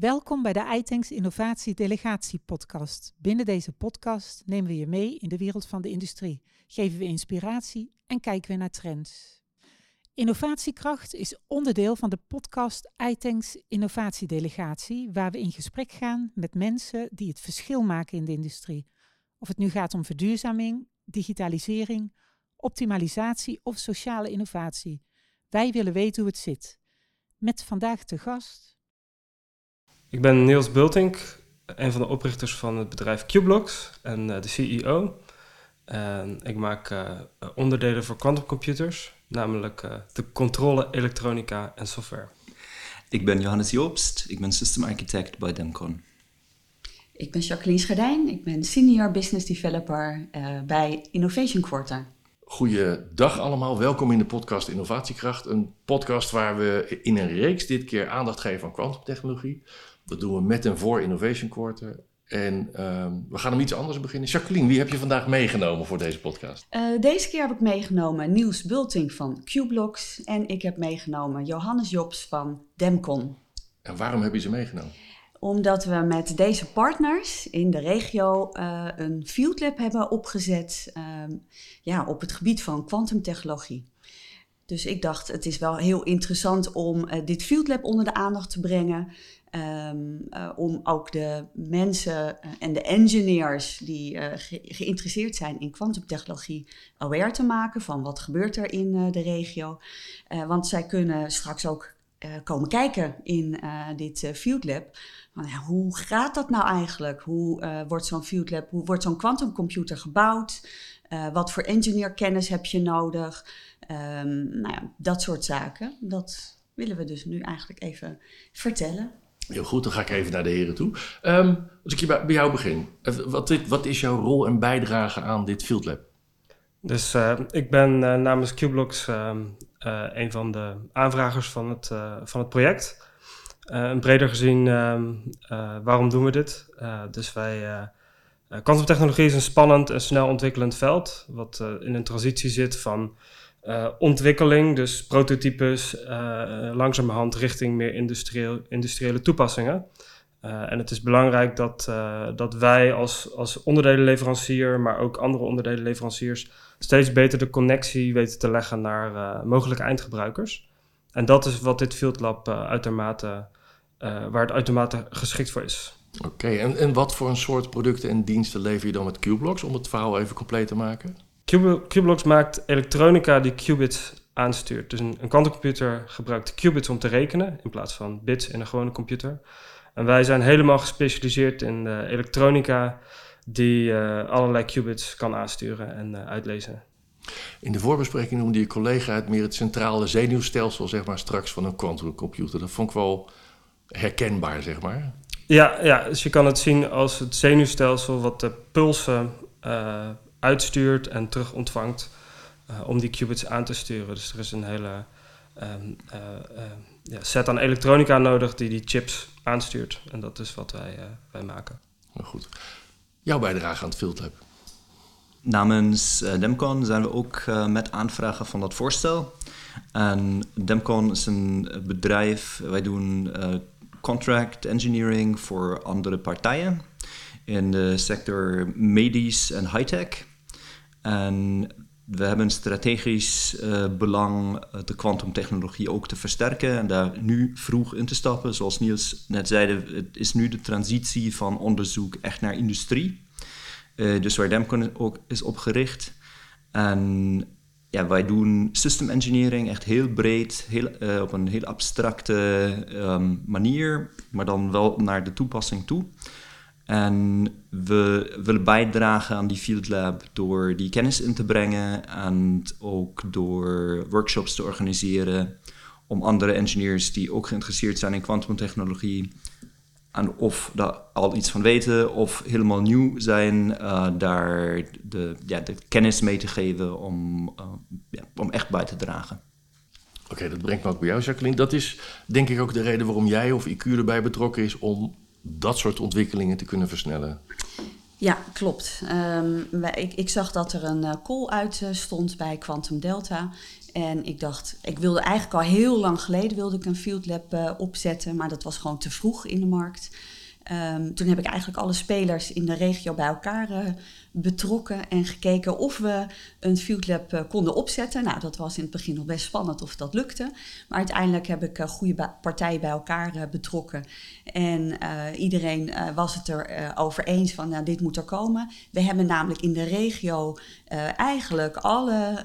Welkom bij de iTanks Innovatie Delegatie podcast. Binnen deze podcast nemen we je mee in de wereld van de industrie, geven we inspiratie en kijken we naar trends. Innovatiekracht is onderdeel van de podcast iTanks Innovatie Delegatie, waar we in gesprek gaan met mensen die het verschil maken in de industrie. Of het nu gaat om verduurzaming, digitalisering, optimalisatie of sociale innovatie. Wij willen weten hoe het zit. Met vandaag te gast... Ik ben Niels Bultink, een van de oprichters van het bedrijf QBlox en de CEO. En ik maak onderdelen voor quantumcomputers, namelijk de controle, elektronica en software. Ik ben Johannes Jobst, ik ben System Architect bij Demcon. Ik ben Jacqueline Schardijn, ik ben Senior Business Developer bij Innovation Quarter. Goeiedag allemaal, welkom in de podcast Innovatiekracht. Een podcast waar we in een reeks dit keer aandacht geven aan kwantumtechnologie. Dat doen we met en voor Innovation Quarter. En we gaan om iets anders beginnen. Jacqueline, wie heb je vandaag meegenomen voor deze podcast? Deze keer heb ik meegenomen Niels Bultink van QBlox. En ik heb meegenomen Johannes Jobst van Demcon. En waarom heb je ze meegenomen? Omdat we met deze partners in de regio een field lab hebben opgezet op het gebied van kwantumtechnologie. Dus ik dacht, het is wel heel interessant om dit field lab onder de aandacht te brengen. Om ook de mensen en de engineers die geïnteresseerd zijn in kwantumtechnologie aware te maken van wat gebeurt er in de regio. Want zij kunnen straks ook komen kijken in dit field lab. Hoe gaat dat nou eigenlijk? Hoe wordt zo'n quantumcomputer gebouwd? Wat voor engineerkennis heb je nodig? Dat soort zaken. Dat willen we dus nu eigenlijk even vertellen. Heel goed, dan ga ik even naar de heren toe. Als ik bij jou begin. Wat is jouw rol en bijdrage aan dit field lab? Dus ik ben namens QBlox een van de aanvragers van het project. Breder gezien, waarom doen we dit? Quantumtechnologie is een spannend en snel ontwikkelend veld, wat in een transitie zit van ontwikkeling, dus prototypes, langzamerhand richting meer industriële toepassingen. En het is belangrijk dat wij als onderdelenleverancier, maar ook andere onderdelenleveranciers, steeds beter de connectie weten te leggen naar mogelijke eindgebruikers. En dat is wat dit Field Lab waar het uitermate geschikt voor is. Oké, en wat voor een soort producten en diensten lever je dan met QBlox, om het verhaal even compleet te maken? QBlox maakt elektronica die qubits aanstuurt. Dus een quantumcomputer gebruikt qubits om te rekenen, in plaats van bits in een gewone computer. En wij zijn helemaal gespecialiseerd in elektronica die allerlei qubits kan aansturen en uitlezen. In de voorbespreking noemde je collega het meer het centrale zenuwstelsel, zeg maar, straks van een quantumcomputer. Dat vond ik wel herkenbaar, zeg maar. Ja, dus je kan het zien als het zenuwstelsel wat de pulsen uitstuurt en terug ontvangt om die qubits aan te sturen. Dus er is een hele set aan elektronica nodig die chips aanstuurt. En dat is wat wij maken. Nou goed. Jouw bijdrage aan het field lab. Namens Demcon zijn we ook met aanvragen van dat voorstel. En Demcon is een bedrijf. Wij doen contract engineering voor andere partijen in de sector medisch en high-tech. En we hebben strategisch belang de kwantumtechnologie ook te versterken en daar nu vroeg in te stappen. Zoals Niels net zei, het is nu de transitie van onderzoek echt naar industrie. Dus waar Demcon ook is opgericht. En ja, wij doen system engineering echt heel breed, op een heel abstracte manier, maar dan wel naar de toepassing toe. En we willen bijdragen aan die field lab door die kennis in te brengen en ook door workshops te organiseren om andere engineers die ook geïnteresseerd zijn in kwantumtechnologie en of daar al iets van weten of helemaal nieuw zijn, daar de kennis mee te geven om echt bij te dragen. Oké, dat brengt me ook bij jou, Jacqueline. Dat is denk ik ook de reden waarom jij of IQ erbij betrokken is om dat soort ontwikkelingen te kunnen versnellen? Ja, klopt. Ik zag dat er een call uit stond bij Quantum Delta. En ik dacht, ik wilde eigenlijk al heel lang geleden wilde ik een field lab opzetten. Maar dat was gewoon te vroeg in de markt. Toen heb ik eigenlijk alle spelers in de regio bij elkaar betrokken en gekeken of we een field lab konden opzetten. Nou, dat was in het begin nog best spannend of dat lukte. Maar uiteindelijk heb ik goede partijen bij elkaar betrokken. En iedereen was het er over eens van, nou, dit moet er komen. We hebben namelijk in de regio eigenlijk alle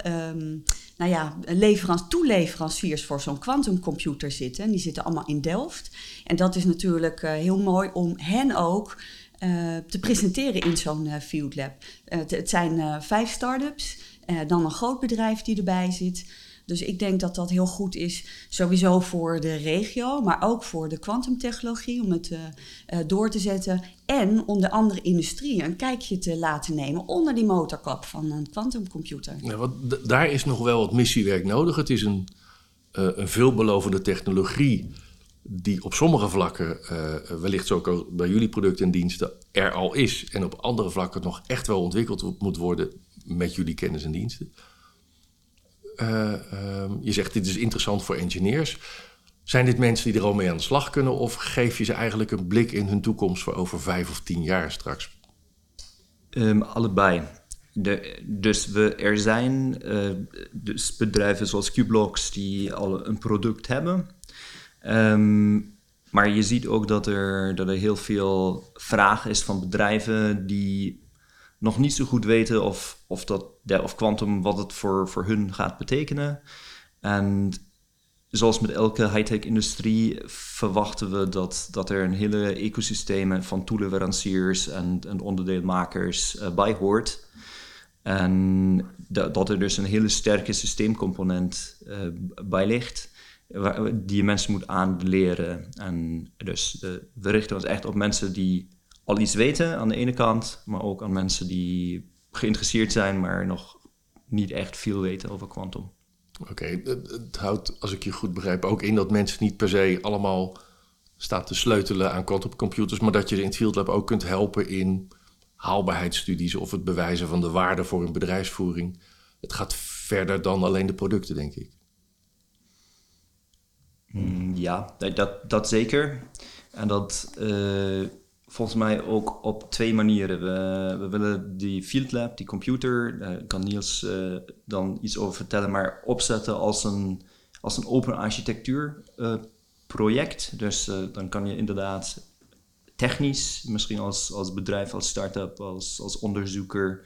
toeleveranciers voor zo'n quantumcomputer zitten. En die zitten allemaal in Delft. En dat is natuurlijk heel mooi om hen ook te presenteren in zo'n field lab. Het zijn 5 start-ups, dan een groot bedrijf die erbij zit. Dus ik denk dat dat heel goed is, sowieso voor de regio, maar ook voor de quantumtechnologie, om het door te zetten. En om de andere industrieën een kijkje te laten nemen onder die motorkap van een quantumcomputer. Ja, daar is nog wel wat missiewerk nodig. Het is een veelbelovende technologie die op sommige vlakken, wellicht zo ook bij jullie producten en diensten, er al is. En op andere vlakken nog echt wel ontwikkeld moet worden met jullie kennis en diensten. Je zegt, dit is interessant voor engineers. Zijn dit mensen die er al mee aan de slag kunnen? Of geef je ze eigenlijk een blik in hun toekomst voor over 5 of 10 jaar straks? Allebei. Er zijn bedrijven zoals QBlox die al een product hebben. Maar je ziet ook dat er heel veel vraag is van bedrijven die nog niet zo goed weten of quantum, wat het voor hun gaat betekenen. En zoals met elke high-tech-industrie verwachten we dat er een hele ecosysteem van toeleveranciers en onderdeelmakers bij hoort. En dat er dus een hele sterke systeemcomponent bij ligt, die je mensen moet aanleren. En dus we richten ons echt op mensen die al iets weten aan de ene kant, maar ook aan mensen die geïnteresseerd zijn, maar nog niet echt veel weten over quantum. Oké, het houdt, als ik je goed begrijp, ook in dat mensen niet per se allemaal staan te sleutelen aan quantumcomputers, maar dat je in het field lab ook kunt helpen in haalbaarheidsstudies of het bewijzen van de waarde voor een bedrijfsvoering. Het gaat verder dan alleen de producten, denk ik. Ja, dat zeker. En dat volgens mij ook op 2 manieren. We willen die field lab, die computer, daar kan Niels dan iets over vertellen, maar opzetten als een open architectuur project. Dus dan kan je inderdaad technisch, misschien als bedrijf, als start-up, als onderzoeker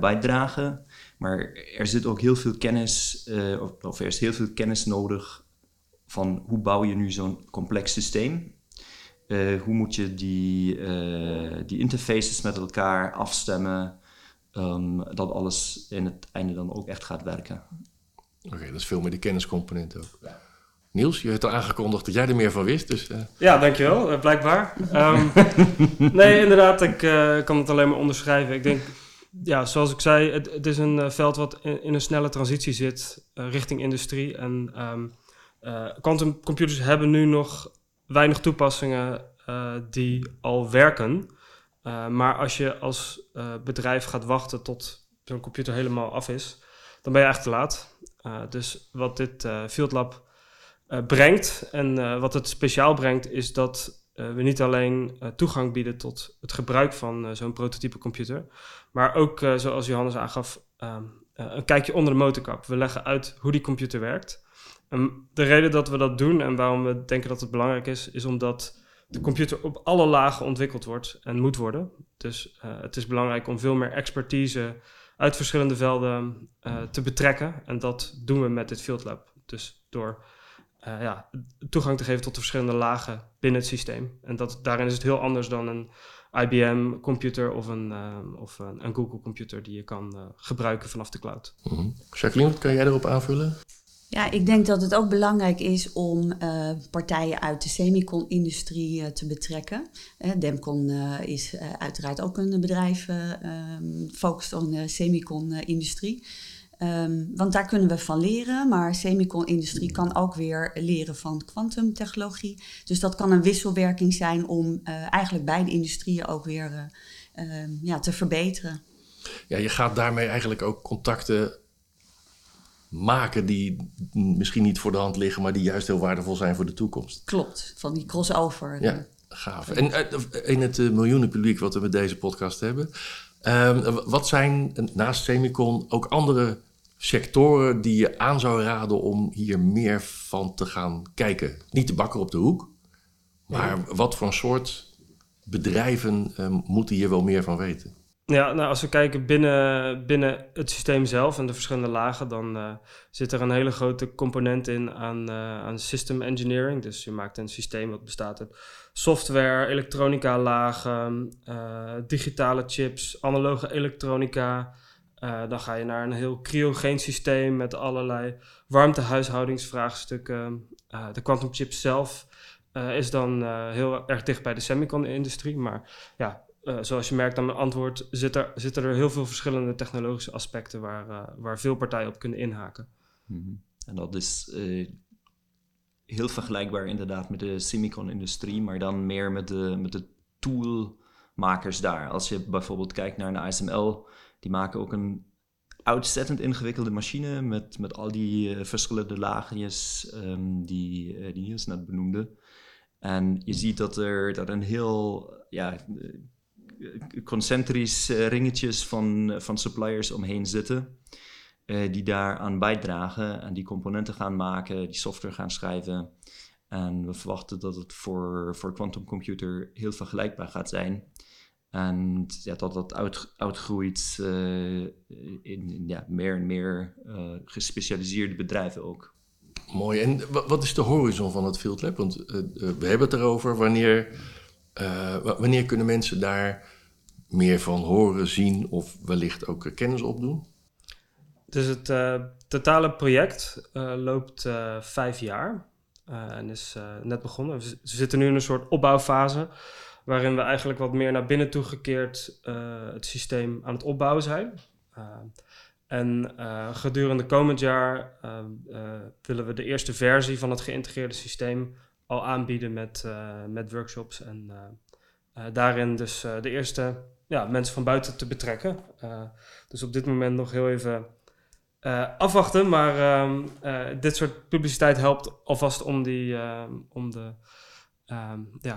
bijdragen. Maar er zit ook heel veel kennis, er is heel veel kennis nodig van hoe bouw je nu zo'n complex systeem. Hoe moet je die interfaces met elkaar afstemmen, dat alles in het einde dan ook echt gaat werken. Oké, dat is veel meer de kenniscomponent ook. Ja. Niels, je hebt al aangekondigd dat jij er meer van wist. Dus, Ja, dankjewel, blijkbaar. Nee, inderdaad, ik kan het alleen maar onderschrijven. Ik denk, ja, zoals ik zei, het is een veld wat in een snelle transitie zit richting industrie. En quantumcomputers hebben nu nog weinig toepassingen die al werken. Maar als je als bedrijf gaat wachten tot zo'n computer helemaal af is, dan ben je eigenlijk te laat. Dus wat dit Field Lab brengt en wat het speciaal brengt, is dat we niet alleen toegang bieden tot het gebruik van zo'n prototype computer, maar ook, zoals Johannes aangaf, een kijkje onder de motorkap. We leggen uit hoe die computer werkt. De reden dat we dat doen en waarom we denken dat het belangrijk is, is omdat de computer op alle lagen ontwikkeld wordt en moet worden. Dus het is belangrijk om veel meer expertise uit verschillende velden te betrekken. En dat doen we met dit Field Lab. Dus door toegang te geven tot de verschillende lagen binnen het systeem. En daarin is het heel anders dan een IBM-computer of een Google-computer die je kan gebruiken vanaf de cloud. Mm-hmm. Jacqueline, wat kan jij erop aanvullen? Ja, ik denk dat het ook belangrijk is om partijen uit de semicon-industrie te betrekken. Demcon is uiteraard ook een bedrijf gefocust op de semicon-industrie. Want daar kunnen we van leren, maar semicon-industrie kan ook weer leren van kwantumtechnologie. Dus dat kan een wisselwerking zijn om eigenlijk beide industrieën ook weer te verbeteren. Ja, je gaat daarmee eigenlijk ook contacten maken die misschien niet voor de hand liggen, maar die juist heel waardevol zijn voor de toekomst. Klopt, van die crossover. Ja, gaaf. En in het miljoenen publiek wat we met deze podcast hebben, wat zijn naast Semicon ook andere sectoren die je aan zou raden om hier meer van te gaan kijken? Niet de bakker op de hoek, maar wat voor een soort bedrijven moeten hier wel meer van weten? Ja, nou, als we kijken binnen het systeem zelf en de verschillende lagen, dan zit er een hele grote component in aan system engineering. Dus je maakt een systeem wat bestaat uit software, elektronica lagen, digitale chips, analoge elektronica. Dan ga je naar een heel cryogeen systeem met allerlei warmtehuishoudingsvraagstukken. De quantumchip zelf is dan heel erg dicht bij de semicon-industrie, maar ja. Zoals je merkt aan mijn antwoord, zitten er heel veel verschillende technologische aspecten waar veel partijen op kunnen inhaken. Mm-hmm. En dat is heel vergelijkbaar inderdaad met de semicon-industrie, maar dan meer met de toolmakers daar. Als je bijvoorbeeld kijkt naar de ASML, die maken ook een uitzettend ingewikkelde machine met al die verschillende laagjes die Niels net benoemde. En je ziet dat een heel... concentrisch ringetjes van suppliers omheen zitten, die daaraan bijdragen en die componenten gaan maken, die software gaan schrijven. En we verwachten dat het voor quantum computer heel vergelijkbaar gaat zijn. En ja, dat dat uitgroeit in meer en meer gespecialiseerde bedrijven ook. Mooi. En wat is de horizon van het Field Lab? Want we hebben het erover wanneer kunnen mensen daar meer van horen, zien of wellicht ook kennis opdoen? Dus het totale project loopt 5 jaar en is net begonnen. We zitten nu in een soort opbouwfase waarin we eigenlijk wat meer naar binnen toegekeerd het systeem aan het opbouwen zijn. En gedurende komend jaar willen we de eerste versie van het geïntegreerde systeem al aanbieden met workshops en daarin dus de eerste mensen van buiten te betrekken. Dus op dit moment nog heel even afwachten, maar dit soort publiciteit helpt alvast om de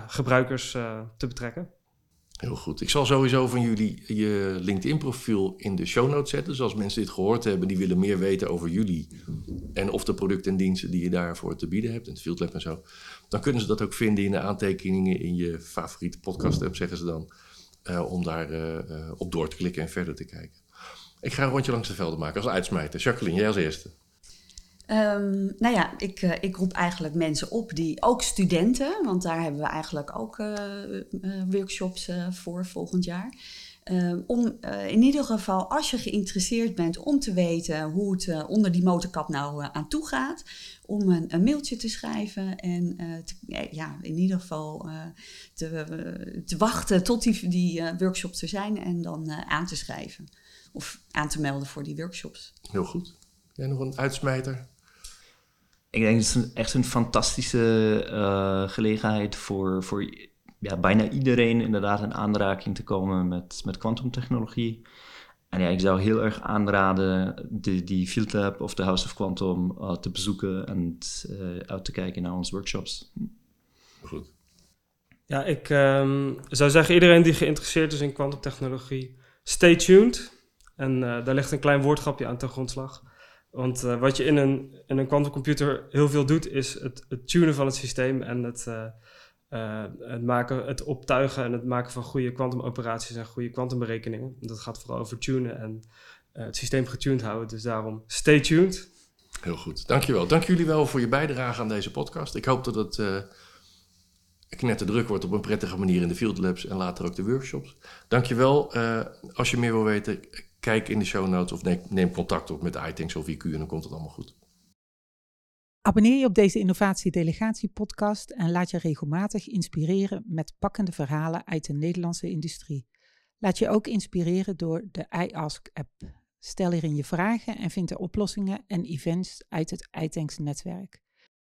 gebruikers te betrekken. Heel goed. Ik zal sowieso van jullie je LinkedIn-profiel in de show notes zetten. Dus als mensen dit gehoord hebben, die willen meer weten over jullie. En of de producten en diensten die je daarvoor te bieden hebt, in het Field Lab en zo. Dan kunnen ze dat ook vinden in de aantekeningen in je favoriete podcast-app, zeggen ze dan. Om daar op door te klikken en verder te kijken. Ik ga een rondje langs de velden maken als uitsmijter. Jacqueline, jij als eerste. Ik roep eigenlijk mensen op die ook studenten, want daar hebben we eigenlijk ook workshops voor volgend jaar. Om in ieder geval, als je geïnteresseerd bent om te weten hoe het onder die motorkap nou aan toe gaat, om een mailtje te schrijven en te wachten tot die workshops er zijn en dan aan te schrijven of aan te melden voor die workshops. Heel goed. Jij nog een uitsmijter? Ik denk dat het echt een fantastische gelegenheid voor bijna iedereen inderdaad in aanraking te komen met kwantumtechnologie. En ja, ik zou heel erg aanraden die Field Lab of de House of Quantum te bezoeken en uit te kijken naar onze workshops. Goed. Ja, ik zou zeggen iedereen die geïnteresseerd is in kwantumtechnologie, stay tuned. En daar ligt een klein woordgrapje aan ten grondslag. Want wat je in een quantumcomputer heel veel doet, is het tunen van het systeem en het optuigen en het maken van goede quantumoperaties en goede quantumberekeningen. Dat gaat vooral over tunen en het systeem getuned houden. Dus daarom stay tuned. Heel goed, dankjewel. Dank jullie wel voor je bijdrage aan deze podcast. Ik hoop dat het knetterdruk wordt op een prettige manier in de Field Labs en later ook de workshops. Dankjewel. Als je meer wil weten, kijk in de show notes of neem contact op met iTinks of IQ en dan komt het allemaal goed. Abonneer je op deze Innovatie-Delegatie podcast en laat je regelmatig inspireren met pakkende verhalen uit de Nederlandse industrie. Laat je ook inspireren door de iAsk-app. Stel hierin je vragen en vind er oplossingen en events uit het iTanks-netwerk.